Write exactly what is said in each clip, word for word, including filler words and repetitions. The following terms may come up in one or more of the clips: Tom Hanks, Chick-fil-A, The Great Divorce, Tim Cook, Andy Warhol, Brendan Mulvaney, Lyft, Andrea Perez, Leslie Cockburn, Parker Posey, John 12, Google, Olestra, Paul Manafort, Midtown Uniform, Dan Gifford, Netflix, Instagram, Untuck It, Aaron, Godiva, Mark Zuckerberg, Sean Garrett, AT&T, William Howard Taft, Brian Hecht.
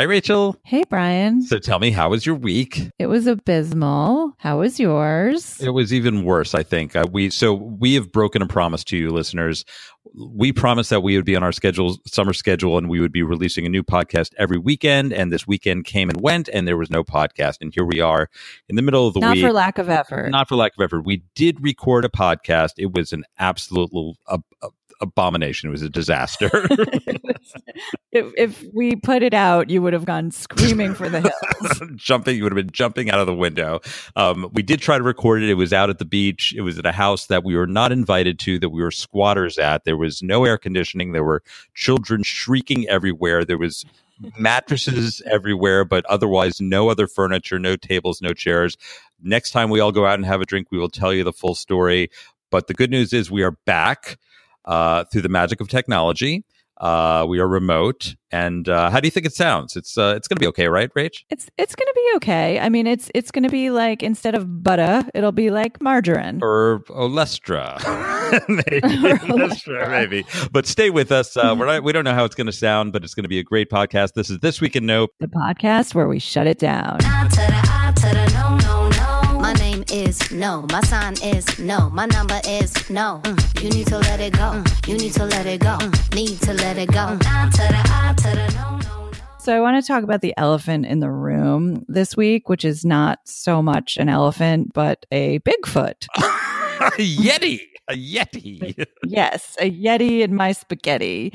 Hi, Rachel. Hey, Brian. So tell me, how was your week? It was abysmal. How was yours? It was even worse, I think. Uh, we So we have broken a promise to you, listeners. We promised that we would be on our schedule, summer schedule, and we would be releasing a new podcast every weekend. And this weekend came and went, and there was no podcast. And here we are in the middle of the Not week. Not for lack of effort. Not for lack of effort. We did record a podcast. It was an absolute little... Uh, uh, abomination. It was a disaster. if, if we put it out, you would have gone screaming for the hills. Jumping, you would have been jumping out of the window. Um, we did try to record it. It was out at the beach. It was at a house that we were not invited to, that we were squatters at. There was no air conditioning. There were children shrieking everywhere. There was mattresses everywhere, but otherwise no other furniture, no tables, no chairs. Next time we all go out and have a drink, we will tell you the full story. But the good news is we are back. Uh, through the magic of technology, uh, we are remote. And uh, how do you think it sounds? It's uh, it's going to be okay, right, Rach? It's it's going to be okay. I mean, it's it's going to be like, instead of butter, it'll be like margarine. Or olestra. maybe. Or olestra, maybe. But stay with us. Uh, we're not, we don't know how it's going to sound, but it's going to be a great podcast. This is This Week in Nope. The podcast where we shut it down. Is no, my sign is no, my number is no. Mm. You need to let it go. Mm. You need to let it go. Mm. Need to let it go. So I want to talk about the elephant in the room this week, which is not so much an elephant, but a Bigfoot. A Yeti. A Yeti. Yes, a Yeti in my spaghetti.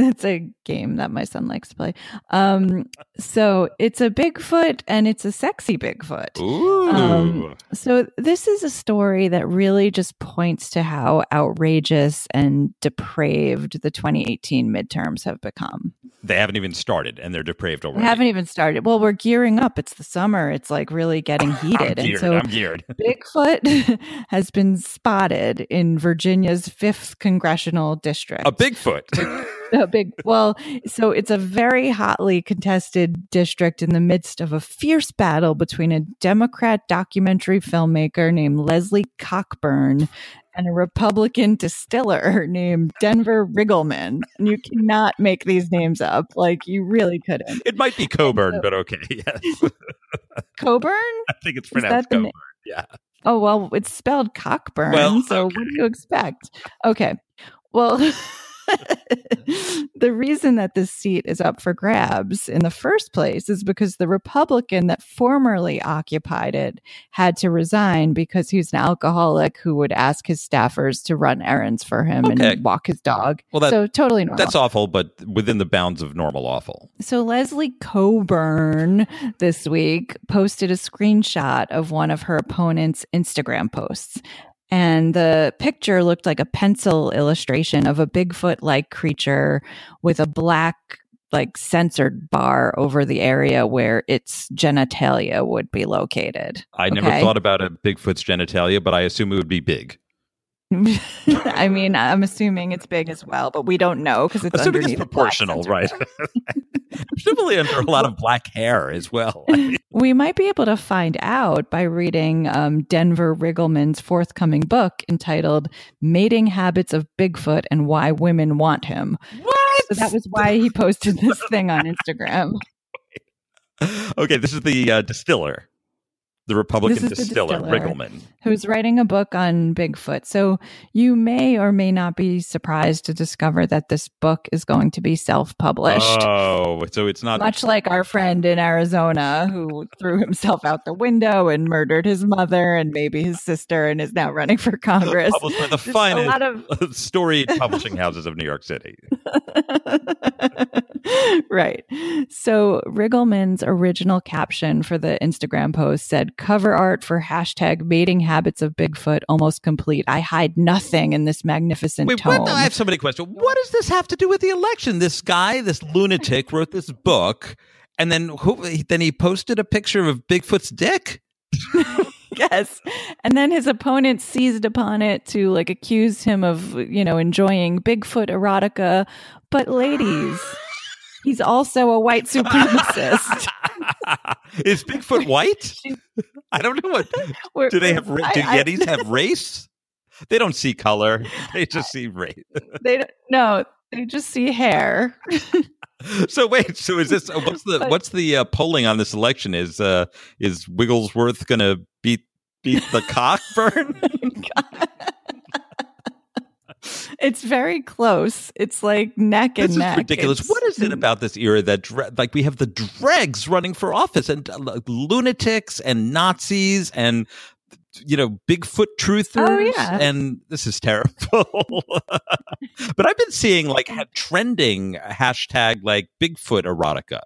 It's a game that my son likes to play. Um, so it's a Bigfoot, and it's a sexy Bigfoot. Ooh. Um, so this is a story that really just points to how outrageous and depraved the twenty eighteen midterms have become. They haven't even started, and they're depraved already. They haven't even started. Well, we're gearing up. It's the summer. It's like really getting heated. I'm geared, and so I'm geared. Bigfoot has been spotted in Virginia's fifth congressional district. A Bigfoot. A big, well, so it's a very hotly contested district in the midst of a fierce battle between a Democrat documentary filmmaker named Leslie Cockburn and a Republican distiller named Denver Riggleman. And you cannot make these names up. Like, you really couldn't. It might be Coburn, so, but okay. Yes. Coburn? I think it's pronounced Coburn. Yeah. Oh, well, it's spelled Cockburn. Well, so okay. What do you expect? Okay. Well... The reason that this seat is up for grabs in the first place is because the Republican that formerly occupied it had to resign because he's an alcoholic who would ask his staffers to run errands for him okay. and walk his dog. Well, that, so totally normal. That's awful, but within the bounds of normal awful. So Leslie Cockburn this week posted a screenshot of one of her opponent's Instagram posts. And the picture looked like a pencil illustration of a Bigfoot-like creature with a black, like, censored bar over the area where its genitalia would be located. I okay? never thought about a Bigfoot's genitalia, but I assume it would be big. I mean, I'm assuming it's big as well, but we don't know because it's assuming it's proportional, right? Presumably under a lot of black hair as well. We might be able to find out by reading um, Denver Riggleman's forthcoming book entitled "Mating Habits of Bigfoot and Why Women Want Him." What? So that was why he posted this thing on Instagram. Okay, this is the uh, distiller. The Republican distiller, the distiller, Riggleman, who's writing a book on Bigfoot. So you may or may not be surprised to discover that this book is going to be self-published. Oh, so it's not... Much like our friend in Arizona who threw himself out the window and murdered his mother and maybe his sister and is now running for Congress. Published by the Just finest a lot of... storied publishing houses of New York City. Right. So Riggleman's original caption for the Instagram post said, "Cover art for hashtag mating habits of Bigfoot almost complete. I hide nothing in this magnificent Wait, tome." What, I have so many questions. What does this have to do with the election? This guy, this lunatic, wrote this book, and then who, then he posted a picture of Bigfoot's dick. Yes. And then his opponent seized upon it to, like, accuse him of, you know, enjoying Bigfoot erotica. But ladies, he's also a white supremacist. Is Bigfoot white? I don't know what. We're, do they have? Do I, Yetis I, have race? They don't see color. They just see race. They don't, no. They just see hair. So wait, so is this what's the what's the uh, polling on this election? Is uh, is Wigglesworth going to beat beat the Cockburn? It's very close. It's like neck and this neck. This is ridiculous. It's, what is it about this era that, dre- like, we have the dregs running for office and uh, lunatics and Nazis and, you know, Bigfoot truthers? Oh, yeah. And this is terrible. But I've been seeing, like, ha- trending hashtag, like, Bigfoot erotica.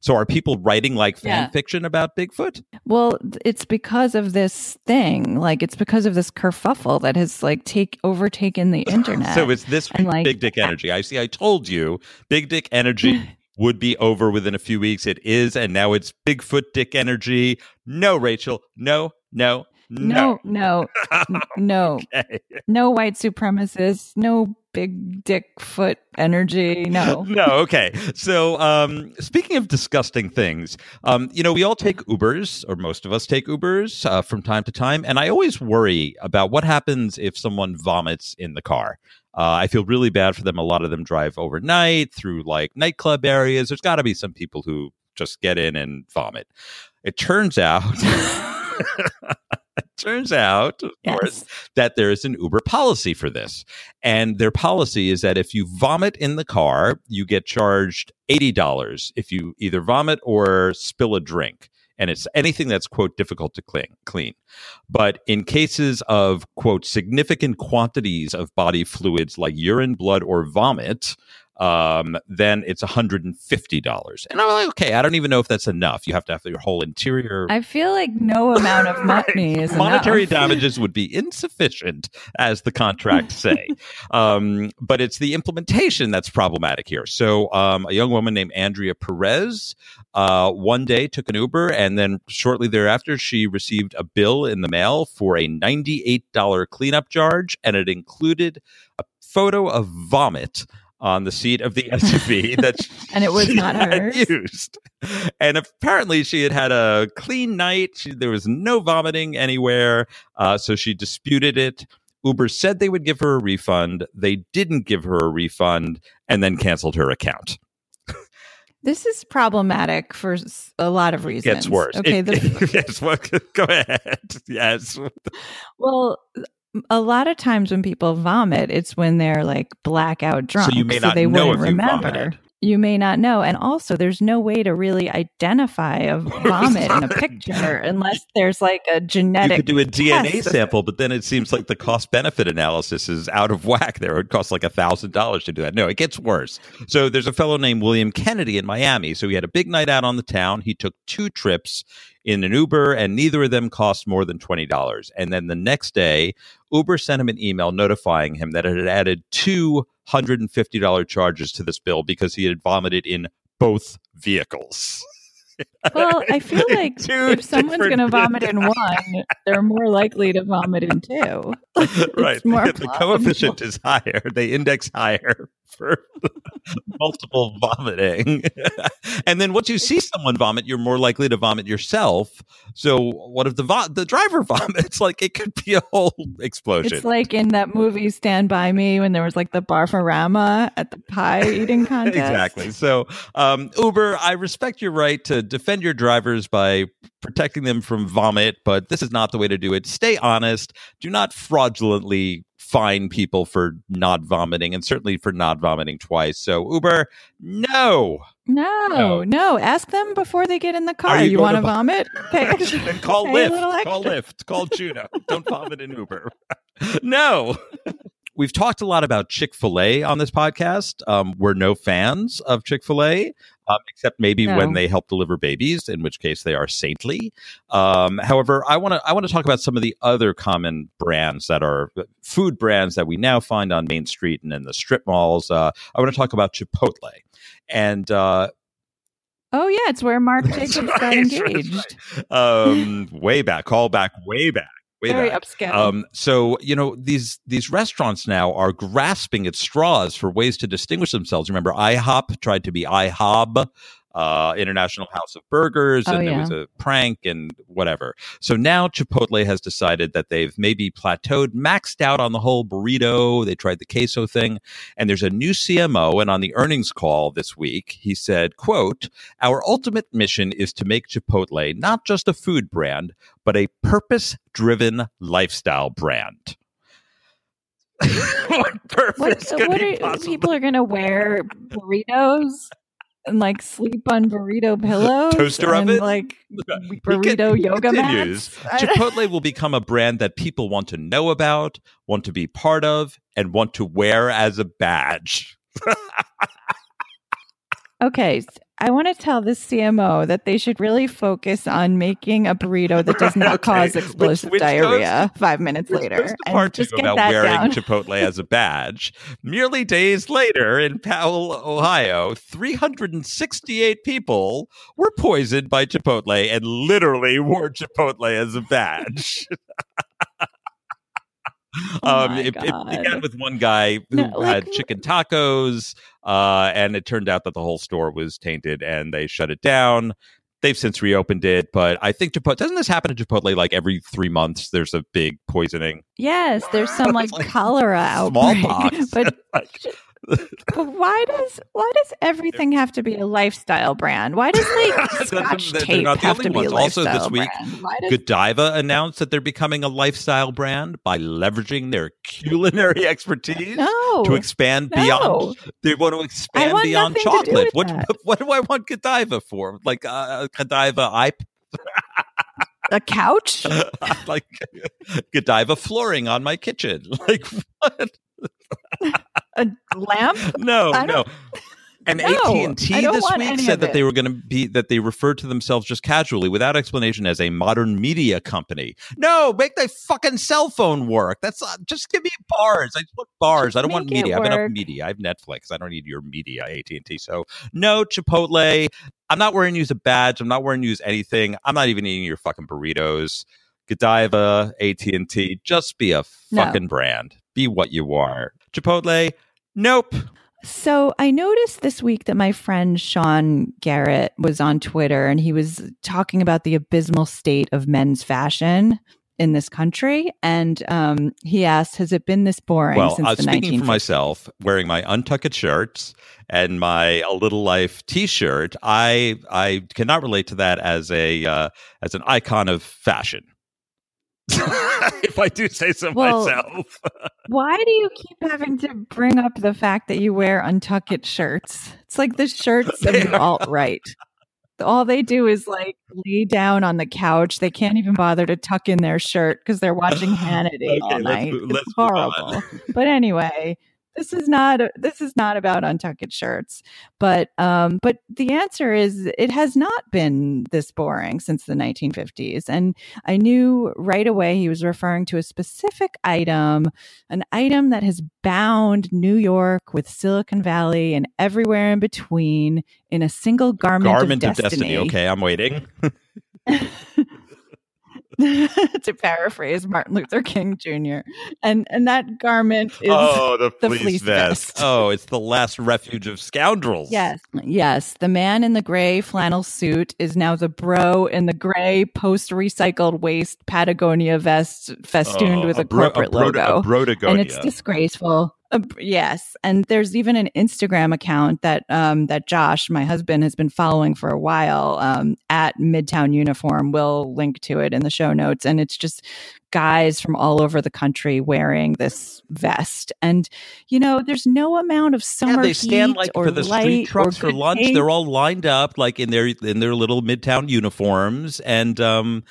So are people writing like fan yeah. fiction about Bigfoot? Well, it's because of this thing. Like, it's because of this kerfuffle that has like take overtaken the internet. So it's this and, like, big dick energy. I see. I told you big dick energy would be over within a few weeks. It is. And now it's Bigfoot dick energy. No, Rachel. No, no, no, no, no, no. Okay. No white supremacists. No big dick foot energy. No. No. Okay. So um, speaking of disgusting things, um, you know, we all take Ubers, or most of us take Ubers uh, from time to time. And I always worry about what happens if someone vomits in the car. Uh, I feel really bad for them. A lot of them drive overnight through like nightclub areas. There's got to be some people who just get in and vomit. It turns out... It turns out, of yes. course, that there is an Uber policy for this. And their policy is that if you vomit in the car, you get charged eighty dollars if you either vomit or spill a drink. And it's anything that's, quote, difficult to clean. clean. But in cases of, quote, significant quantities of body fluids like urine, blood, or vomit, um, then it's one hundred fifty dollars. And I'm like, okay, I don't even know if that's enough. You have to have your whole interior. I feel like no amount of money is monetary enough. Damages would be insufficient, as the contracts say. um, but it's the implementation that's problematic here. So um, a young woman named Andrea Perez uh, one day took an Uber, and then shortly thereafter, she received a bill in the mail for a ninety-eight dollars cleanup charge, and it included a photo of vomit on the seat of the S U V that and it was she not had hers. Used. And apparently she had had a clean night. She, there was no vomiting anywhere. Uh, so she disputed it. Uber said they would give her a refund. They didn't give her a refund and then canceled her account. This is problematic for a lot of reasons. It gets worse. Okay, it, the... it gets worse. Go ahead. Yes. Well... A lot of times when people vomit, it's when they're like blackout drunk. So you may not so they know if remember. You vomited. You may not know. And also, there's no way to really identify a vomit in a picture unless there's like a genetic You could do a D N A test. Sample, but then it seems like the cost-benefit analysis is out of whack there. It would cost like one thousand dollars to do that. No, it gets worse. So there's a fellow named William Kennedy in Miami. So he had a big night out on the town. He took two trips in an Uber, and neither of them cost more than twenty dollars. And then the next day, Uber sent him an email notifying him that it had added two one hundred fifty dollars charges to this bill because he had vomited in both vehicles. Well, I feel like if someone's going to vomit in one, they're more likely to vomit in two. Right. More the coefficient is higher. They index higher for multiple vomiting. And then once you see someone vomit, you're more likely to vomit yourself. So what if the vo- the driver vomits? Like, it could be a whole explosion. It's like in that movie Stand By Me when there was like the barf-a-rama at the pie eating contest. Exactly. So um, Uber, I respect your right to defend your drivers by protecting them from vomit, but this is not the way to do it. Stay honest. Do not fraudulently fine people for not vomiting, and certainly for not vomiting twice. So Uber, no. No, no. no. Ask them before they get in the car. Are you you want to vomit? Pay extra. Then call Lyft. Call Lyft. Call Juno. Don't vomit in Uber. No. We've talked a lot about Chick-fil-A on this podcast. Um, we're no fans of Chick-fil-A, um, except maybe no. when they help deliver babies, in which case they are saintly. Um, however, I want to I want to talk about some of the other common brands that are food brands that we now find on Main Street and in the strip malls. Uh, I want to talk about Chipotle. And uh, oh, yeah, it's where Mark Jacobs right, got engaged. Right. Um, way back, call back, way back. Way Very back. Upscale. Um, so, you know, these these restaurants now are grasping at straws for ways to distinguish themselves. Remember, IHOP tried to be IHOB. uh, International House of Burgers, oh, and yeah. there was a prank and whatever. So now Chipotle has decided that they've maybe plateaued, maxed out on the whole burrito. They tried the queso thing. And there's a new C M O. And on the earnings call this week, he said, quote, our ultimate mission is to make Chipotle not just a food brand, but a purpose-driven lifestyle brand. What purpose what, what are, possible? People are going to wear burritos and like sleep on burrito pillows, toaster and oven, like burrito can, yoga mats. Chipotle will become a brand that people want to know about, want to be part of, and want to wear as a badge. Okay, so I want to tell the C M O that they should really focus on making a burrito that does not okay. cause explosive which, which diarrhea goes, five minutes which later. Goes to part two about wearing down. Chipotle as a badge. Merely days later in Powell, Ohio, three hundred sixty-eight people were poisoned by Chipotle and literally wore Chipotle as a badge. Um, oh it, it began with one guy who no, like, had chicken tacos, uh, and it turned out that the whole store was tainted and they shut it down. They've since reopened it, but I think Chipotle, doesn't this happen at Chipotle like every three months? There's a big poisoning. Yes, there's some like, like cholera outbreak. Smallpox. But, but why does why does everything have to be a lifestyle brand? Why does like Scotch they're, tape they're have to ones. Be a lifestyle brand? Also this week, does- Godiva announced that they're becoming a lifestyle brand by leveraging their culinary expertise no, to expand no. beyond. They want to expand want beyond chocolate. What, what do I want Godiva for? Like uh, Godiva I. A couch? Like Godiva flooring on my kitchen. Like what? A lamp? No, no. And no, A T and T this week said that they were going to be, that they referred to themselves just casually without explanation as a modern media company. No, make the fucking cell phone work. That's not, just give me bars. I just want bars. Just I don't want media. I have enough media. I have Netflix. I don't need your media, A T and T. So no, Chipotle. I'm not wearing you as a badge. I'm not wearing you as anything. I'm not even eating your fucking burritos. Godiva, A T and T, just be a fucking no. brand. Be what you are. Chipotle, nope. So I noticed this week that my friend Sean Garrett was on Twitter and he was talking about the abysmal state of men's fashion in this country. And um, he asked, has it been this boring well, since uh, the nineteen fifties? Well, speaking for myself, wearing my Untuck It shirts and my A Little Life t-shirt, I I cannot relate to that as a uh, as an icon of fashion. If I do say so well, myself. Why do you keep having to bring up the fact that you wear Untuck It shirts? It's like the shirts of the alt-right. All they do is like lay down on the couch. They can't even bother to tuck in their shirt because they're watching Hannity okay, all night. Let's, let's it's horrible. But anyway, this is not this is not about Untuck It shirts. But um, but the answer is it has not been this boring since the nineteen fifties. And I knew right away he was referring to a specific item, an item that has bound New York with Silicon Valley and everywhere in between in a single garment, garment of, of destiny. destiny. Okay, I'm waiting. To paraphrase Martin Luther King Junior And and that garment is oh, the, the fleece, fleece vest. vest. Oh, it's the last refuge of scoundrels. Yes. Yes. The man in the gray flannel suit is now the bro in the gray post-recycled waist Patagonia vest festooned oh, with a, a bro, corporate a bro, logo. A brodagonia. And it's disgraceful. Uh, yes. And there's even an Instagram account that um, that Josh, my husband, has been following for a while um, at Midtown Uniform. We'll link to it in the show notes. And it's just guys from all over the country wearing this vest. And, you know, there's no amount of summer yeah, they stand heat like or for the street trucks for lunch. Day. They're all lined up like in their in their little Midtown uniforms. And um,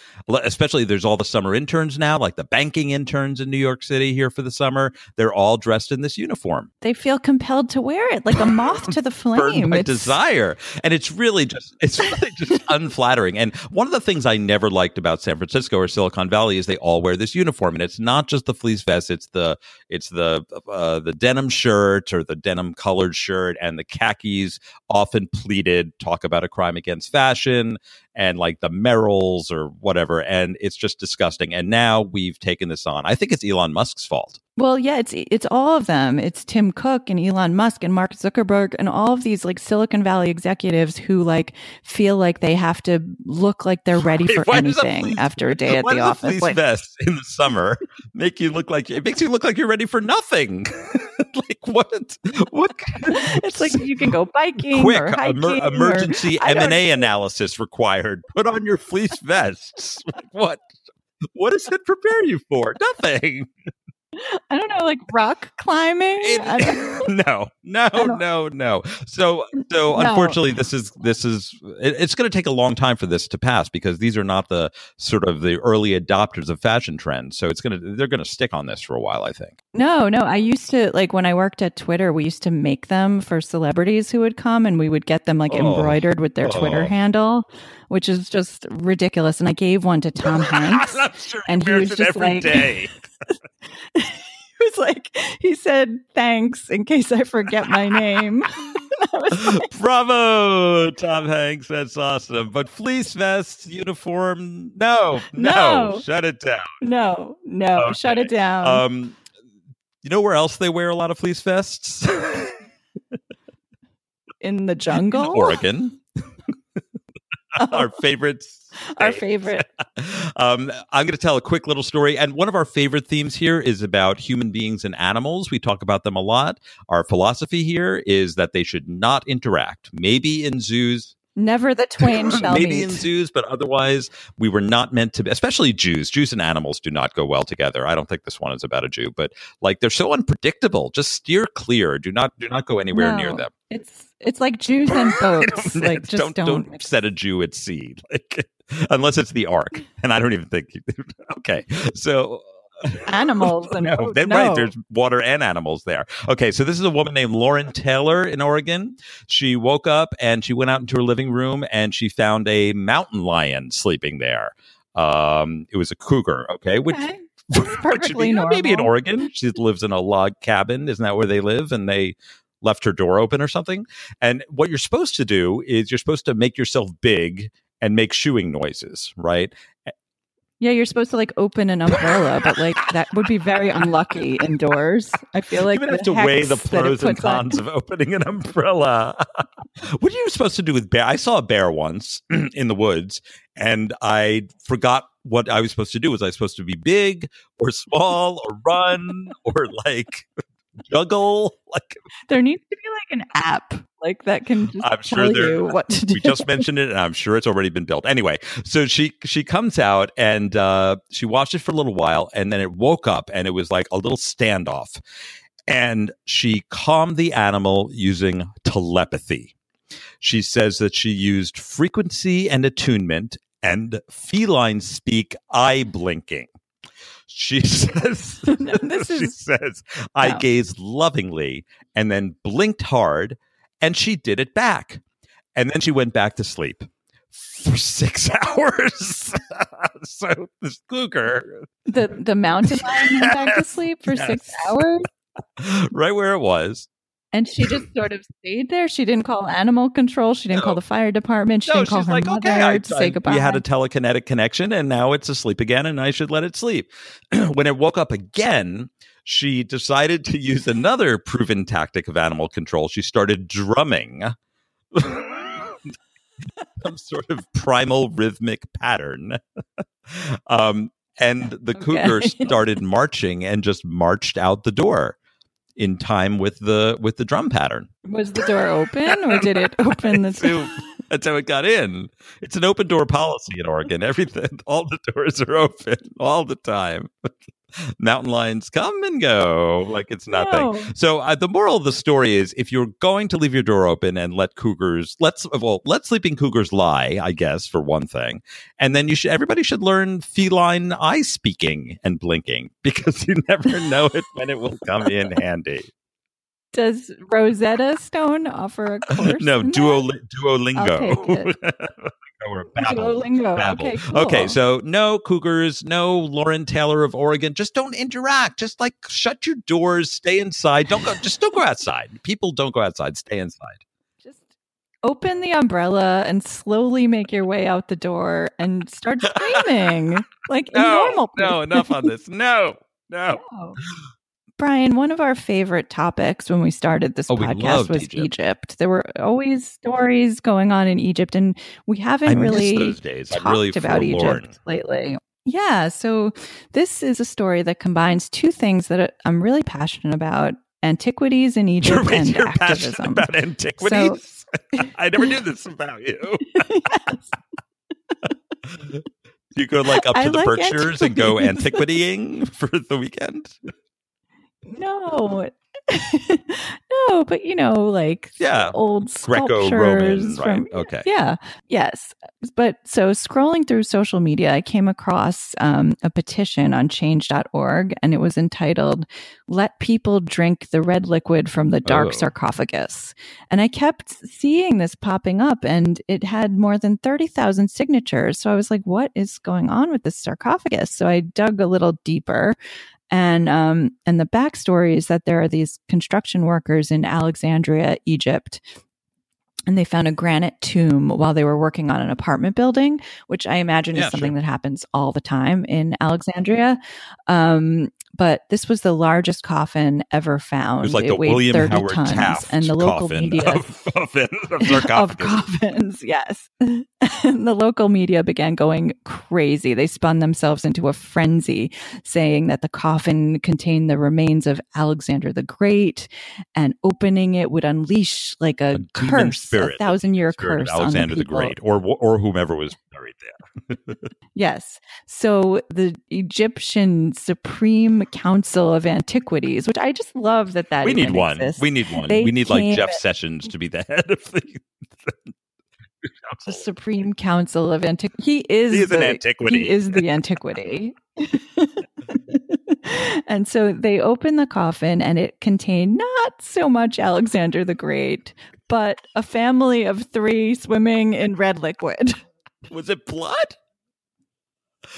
especially there's all the summer interns now, like the banking interns in New York City here for the summer. They're all dressed in this uniform. They feel compelled to wear it like a moth to the flame. Burned by it's... desire. And it's really just it's really just unflattering. And one of the things I never liked about San Francisco or Silicon Valley is they all wear this uniform. And it's not just the fleece vest, it's the it's the uh, the denim shirt or the denim colored shirt and the khakis, often pleated, talk about a crime against fashion. and like the Merrills or whatever. And it's just disgusting. And now we've taken this on. I think it's Elon Musk's fault. Well, yeah, it's it's all of them. It's Tim Cook and Elon Musk and Mark Zuckerberg and all of these like Silicon Valley executives who like feel like they have to look like they're ready for Wait, anything police, after a day at the office. Why does a police vest in the summer make you look like it makes you look like you're ready for nothing? Like what? What? It's like you can go biking. Quick or hiking emer- emergency or, M and A analysis required. Put on your fleece vests. What? What does it prepare you for? Nothing. I don't know, like rock climbing? It, no, no, no, no. So, so no. Unfortunately, this is this is it, it's going to take a long time for this to pass because these are not the sort of the early adopters of fashion trends. So it's going to they're going to stick on this for a while, I think. No, no. I used to like when I worked at Twitter, we used to make them for celebrities who would come, and we would get them like oh, embroidered with their oh. Twitter handle, which is just ridiculous. And I gave one to Tom Hanks, I'm sure and he was just every like. Day. He was like, he said, thanks in case I forget my name. Like, bravo, Tom Hanks. That's awesome. But fleece vests, uniform. No, no, no. Shut it down. No, no. Okay. Shut it down. Um, you know where else they wear a lot of fleece vests? In the jungle? In Oregon. Oh. Our favorites. Our favorite. um, I'm going to tell a quick little story. And one of our favorite themes here is about human beings and animals. We talk about them a lot. Our philosophy here is that they should not interact. Maybe in zoos. Never the twain shall meet. Maybe in zoos, but otherwise we were not meant to be, especially Jews. Jews and animals do not go well together. I don't think this one is about a Jew, but like they're so unpredictable. Just steer clear. Do not do not go anywhere no, near them. It's it's like Jews and boats. like just don't don't, don't set a Jew at sea. Like unless it's the Ark. And I don't even think okay. So animals and no, then no. Right, there's water and animals there. Okay, so this is a woman named Lauren Taylor in Oregon. She woke up and she went out into her living room and she found a mountain lion sleeping there. Um, it was a cougar, okay, which, okay. Which should be, you know, maybe in Oregon. She lives in a log cabin, isn't that where they live? And they left her door open or something. And what you're supposed to do is you're supposed to make yourself big and make shooing noises, right? Yeah, you're supposed to like open an umbrella, but like that would be very unlucky indoors. I feel like you would have to weigh the pros and cons on. Of opening an umbrella. What are you supposed to do with bear? I saw a bear once in the woods, and I forgot what I was supposed to do. Was I supposed to be big or small or run or like juggle? Like there needs to be like an app. Like that can just I'm sure tell there, you what to do. We just mentioned it, and I'm sure it's already been built. Anyway, so she she comes out, and uh, she watched it for a little while, and then it woke up, and it was like a little standoff. And she calmed the animal using telepathy. She says that she used frequency and attunement and feline speak eye blinking. She says, no, this she is, says no. I gazed lovingly and then blinked hard. And she did it back. And then she went back to sleep for six hours. So this cougar. The the mountain lion went back to sleep for yes. six hours? Right where it was. And she just sort of stayed there. She didn't call animal control. She didn't no. call the fire department. She no, didn't call her like, mother okay, I, to I, say goodbye. We had a telekinetic connection, and now it's asleep again, and I should let it sleep. When it woke up again, she decided to use another proven tactic of animal control. She started drumming some sort of primal rhythmic pattern. Um, and the okay. cougar started marching and just marched out the door in time with the with the drum pattern. Was the door open or did it open the door? That's how it got in. It's an open door policy in Oregon. Everything, all the doors are open all the time. Mountain lions come and go like it's nothing. No. So uh, the moral of the story is if you're going to leave your door open and let cougars, let's well, let sleeping cougars lie, I guess, for one thing. And then you should everybody should learn feline eye speaking and blinking because you never know it when it will come in handy. Does Rosetta Stone offer a course? No, Duoli- Duolingo. Or Babel. Duolingo. Babel. Okay, cool. Okay, so no cougars, no Lauren Taylor of Oregon. Just don't interact. Just like shut your doors, stay inside. Don't go. Just don't go outside. People don't go outside. Stay inside. Just open the umbrella and slowly make your way out the door and start screaming like no, normal people. No, enough on this. No, no. no. Brian, one of our favorite topics when we started this oh, podcast was Egypt. Egypt. There were always stories going on in Egypt, and we haven't I really those days. talked I'm really about forlorn. Egypt lately. Yeah, so this is a story that combines two things that I'm really passionate about, antiquities in Egypt you're, and you're activism. Passionate about antiquities? So, I never knew this about you. Yes. You go like up to I the like Berkshires and go antiquitying for the weekend? No. No, but you know, like yeah. old sculptures Greco-Roman, from right. okay. Yeah. Yes. But so scrolling through social media, I came across um, a petition on change dot org, and it was entitled "Let People Drink the Red Liquid from the Dark oh. Sarcophagus." And I kept seeing this popping up, and it had more than thirty thousand signatures. So I was like, what is going on with this sarcophagus? So I dug a little deeper. And um, and the backstory is that there are these construction workers in Alexandria, Egypt, and they found a granite tomb while they were working on an apartment building, which I imagine yeah, is something sure. that happens all the time in Alexandria. Um, but this was the largest coffin ever found. It was like it the William Howard tons, Taft and the local coffin media of, of, of, of coffins. Yes, and the local media began going crazy. They spun themselves into a frenzy, saying that the coffin contained the remains of Alexander the Great, and opening it would unleash like a, a curse, spirit, a thousand-year curse of Alexander on the, the Great, or or whomever was buried there. Yes, so the Egyptian Supreme Council of Antiquities, which I just love that that we need one. Exists. We need one. They we need like Jeff at- Sessions to be the head of the, the, the Supreme Council of Antiquities. He is, he is the, an antiquity. He is the antiquity. And so they opened the coffin, and it contained not so much Alexander the Great, but a family of three swimming in red liquid. Was it blood?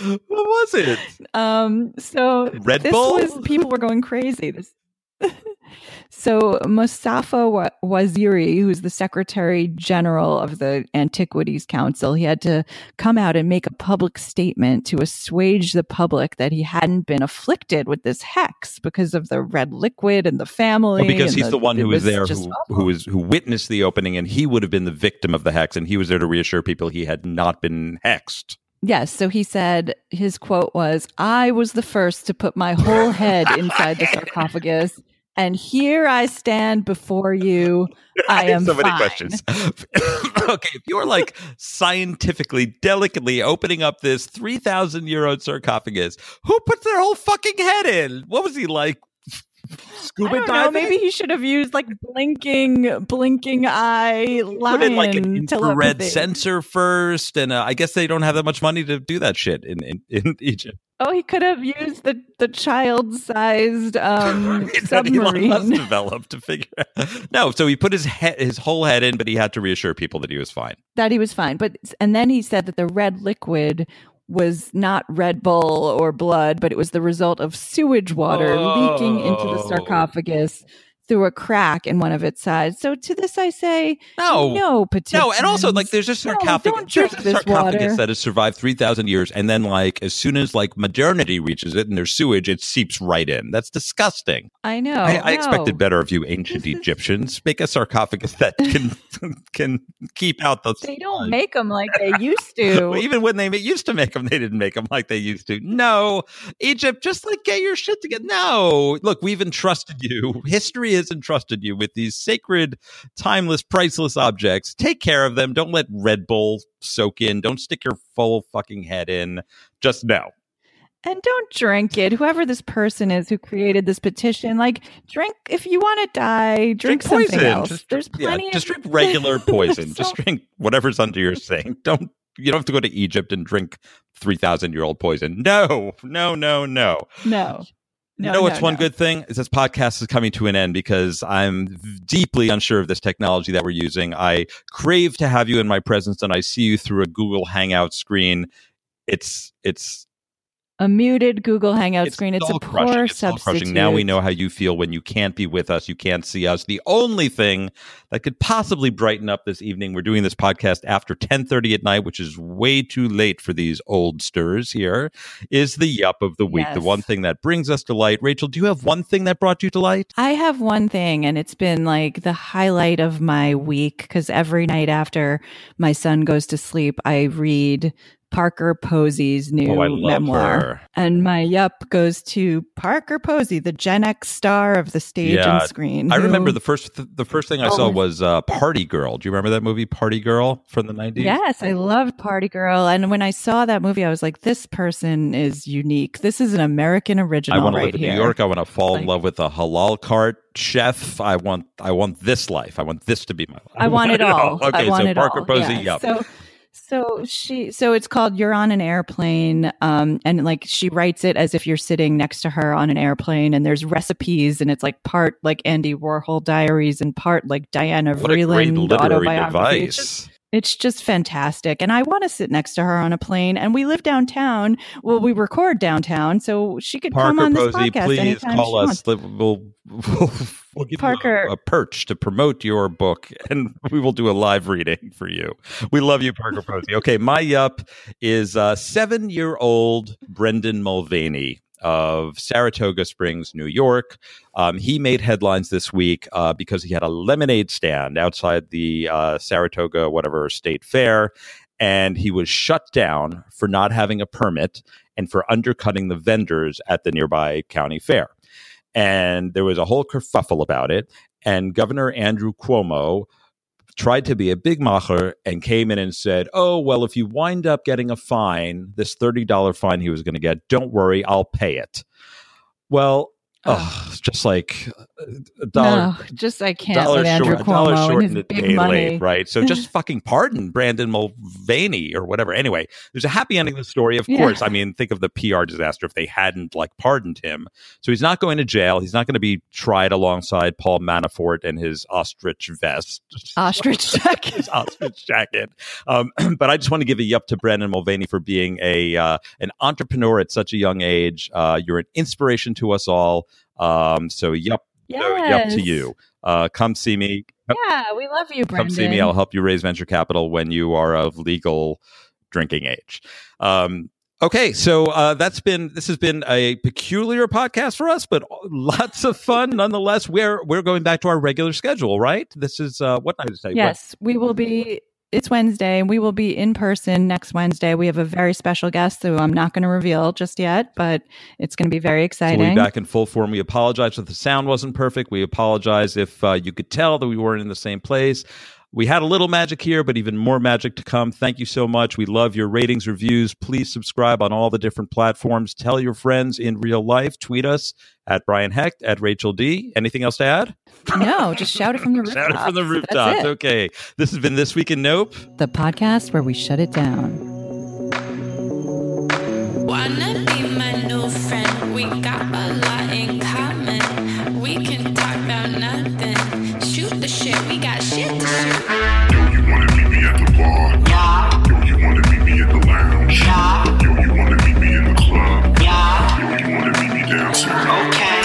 What was it? Um, so Red this Bull? Was, people were going crazy. This, so Mustafa Waziri, who's the Secretary General of the Antiquities Council, he had to come out and make a public statement to assuage the public that he hadn't been afflicted with this hex because of the red liquid and the family. Well, because he's the, the one who was, was there, who, who, was, who witnessed the opening, and he would have been the victim of the hex, and he was there to reassure people he had not been hexed. Yes. So he said, his quote was, "I was the first to put my whole head inside the sarcophagus, and here I stand before you. I, I am so many fine. Questions. Okay, if you're like scientifically, delicately opening up this three thousand year old sarcophagus, who puts their whole fucking head in? What was he like? Scuba I don't diving? Know, maybe he should have used like blinking, blinking eye lion. Put in like an infrared sensor first, and uh, I guess they don't have that much money to do that shit in, in, in Egypt. Oh, he could have used the, the child-sized um, submarine. Elon Musk developed to figure out. No, so he put his head, his whole head in, but he had to reassure people that he was fine. That he was fine, but and then he said that the red liquid was not Red Bull or blood, but it was the result of sewage water oh. leaking into the sarcophagus through a crack in one of its sides. So to this I say, no, no petitions. No, and also, like, there's a sarcophagus, no, there's a sarcophagus water. That has survived three thousand years, and then, like, as soon as, like, modernity reaches it and there's sewage, it seeps right in. That's disgusting. I know. I, no. I expected better of you ancient Egyptians. Make a sarcophagus that can can keep out the... They don't make them like they used to. Even when they used to make them, they didn't make them like they used to. No. Egypt, just, like, get your shit together. No. Look, we've entrusted you. History has entrusted you with these sacred, timeless, priceless objects. Take care of them. Don't let Red Bull soak in. Don't stick your full fucking head in. Just no. And don't drink it. Whoever this person is who created this petition, like, drink if you want to die, drink, drink something else. Just, There's plenty yeah, of- Just drink regular poison. so- Just drink whatever's under your sink. Don't You don't have to go to Egypt and drink three thousand year old poison. No, no, no, no. No. No, you know what's no, one no. good thing is this podcast is coming to an end because I'm deeply unsure of this technology that we're using. I crave to have you in my presence, and I see you through a Google Hangout screen. It's it's a muted Google Hangout it's screen. It's a crushing. poor it's substitute. Now we know how you feel when you can't be with us. You can't see us. The only thing that could possibly brighten up this evening, we're doing this podcast after ten thirty at night, which is way too late for these oldsters here, is the Yup of the Week. Yes. The one thing that brings us to light. Rachel, do you have one thing that brought you to light? I have one thing, and it's been like the highlight of my week, because every night after my son goes to sleep, I read Parker Posey's new oh, I love memoir. Her. And my yup goes to Parker Posey, the Gen X star of the stage yeah, and screen. I who... remember the first th- the first thing I oh. saw was uh, Party Girl. Do you remember that movie, Party Girl, from the nineties? Yes, I loved Party Girl. And when I saw that movie, I was like, this person is unique. This is an American original. I want right to live in here. New York. I want to fall like... in love with a halal cart chef. I want I want this life. I want this to be my life. I want it all. Okay, I want so it Parker all. Posey, yeah. yup. So, So she, so it's called You're on an Airplane, um, and like she writes it as if you're sitting next to her on an airplane, and there's recipes, and it's like part like Andy Warhol diaries and part like Diana what Vreeland a great autobiography. It's just, it's just fantastic, and I want to sit next to her on a plane. And we live downtown. Well, we record downtown, so she could Parker come on Posey, this podcast please anytime call she us. Wants. We'll, we'll, we'll give Parker, you a, a perch to promote your book, and we will do a live reading for you. We love you, Parker Posey. Okay, my yup is uh, seven-year-old Brendan Mulvaney of Saratoga Springs, New York. Um, he made headlines this week uh, because he had a lemonade stand outside the uh, Saratoga, whatever, state fair, and he was shut down for not having a permit and for undercutting the vendors at the nearby county fair. And there was a whole kerfuffle about it, and Governor Andrew Cuomo tried to be a big macher and came in and said, oh, well, if you wind up getting a fine, this thirty dollars fine he was going to get, don't worry, I'll pay it. Well, oh, just like a dollar. No, just I can't dollar with Andrew short, Cuomo dollar short and his big money. Late, right? So just fucking pardon Brandon Mulvaney or whatever. Anyway, there's a happy ending to the story, of yeah. course. I mean, think of the P R disaster if they hadn't like pardoned him. So he's not going to jail. He's not going to be tried alongside Paul Manafort and his ostrich vest. Ostrich jacket. his ostrich jacket. Um, but I just want to give a yup to Brandon Mulvaney for being a uh, an entrepreneur at such a young age. Uh, you're an inspiration to us all. Um, so yup, yes. so yup to you. Uh, come see me. Yeah, we love you, Brendan. Come see me. I'll help you raise venture capital when you are of legal drinking age. Um, okay, so uh, that's been this has been a peculiar podcast for us, but lots of fun nonetheless. We're we're going back to our regular schedule, right? This is uh, what night is it? Yes, what? we will be. It's Wednesday, and we will be in person next Wednesday. We have a very special guest, so I'm not going to reveal just yet, but it's going to be very exciting. So we'll be back in full form. We apologize if the sound wasn't perfect. We apologize if uh, you could tell that we weren't in the same place. We had a little magic here, but even more magic to come. Thank you so much. We love your ratings, reviews. Please subscribe on all the different platforms. Tell your friends in real life. Tweet us at Brian Hecht, at Rachel D. Anything else to add? No, just shout it from the rooftops. Shout it from the rooftops. Okay. This has been This Week in Nope, the podcast where we shut it down. Wanna be my new friend? We got a lot in common. We can talk about nothing. Shoot the shit. We got shit to shoot. Yo, you wanna meet me at the bar? Yeah. Yo, you wanna meet me at the lounge? Yeah. Yo, you wanna meet me in the club? Yeah. Yo, you wanna meet me downtown? Okay.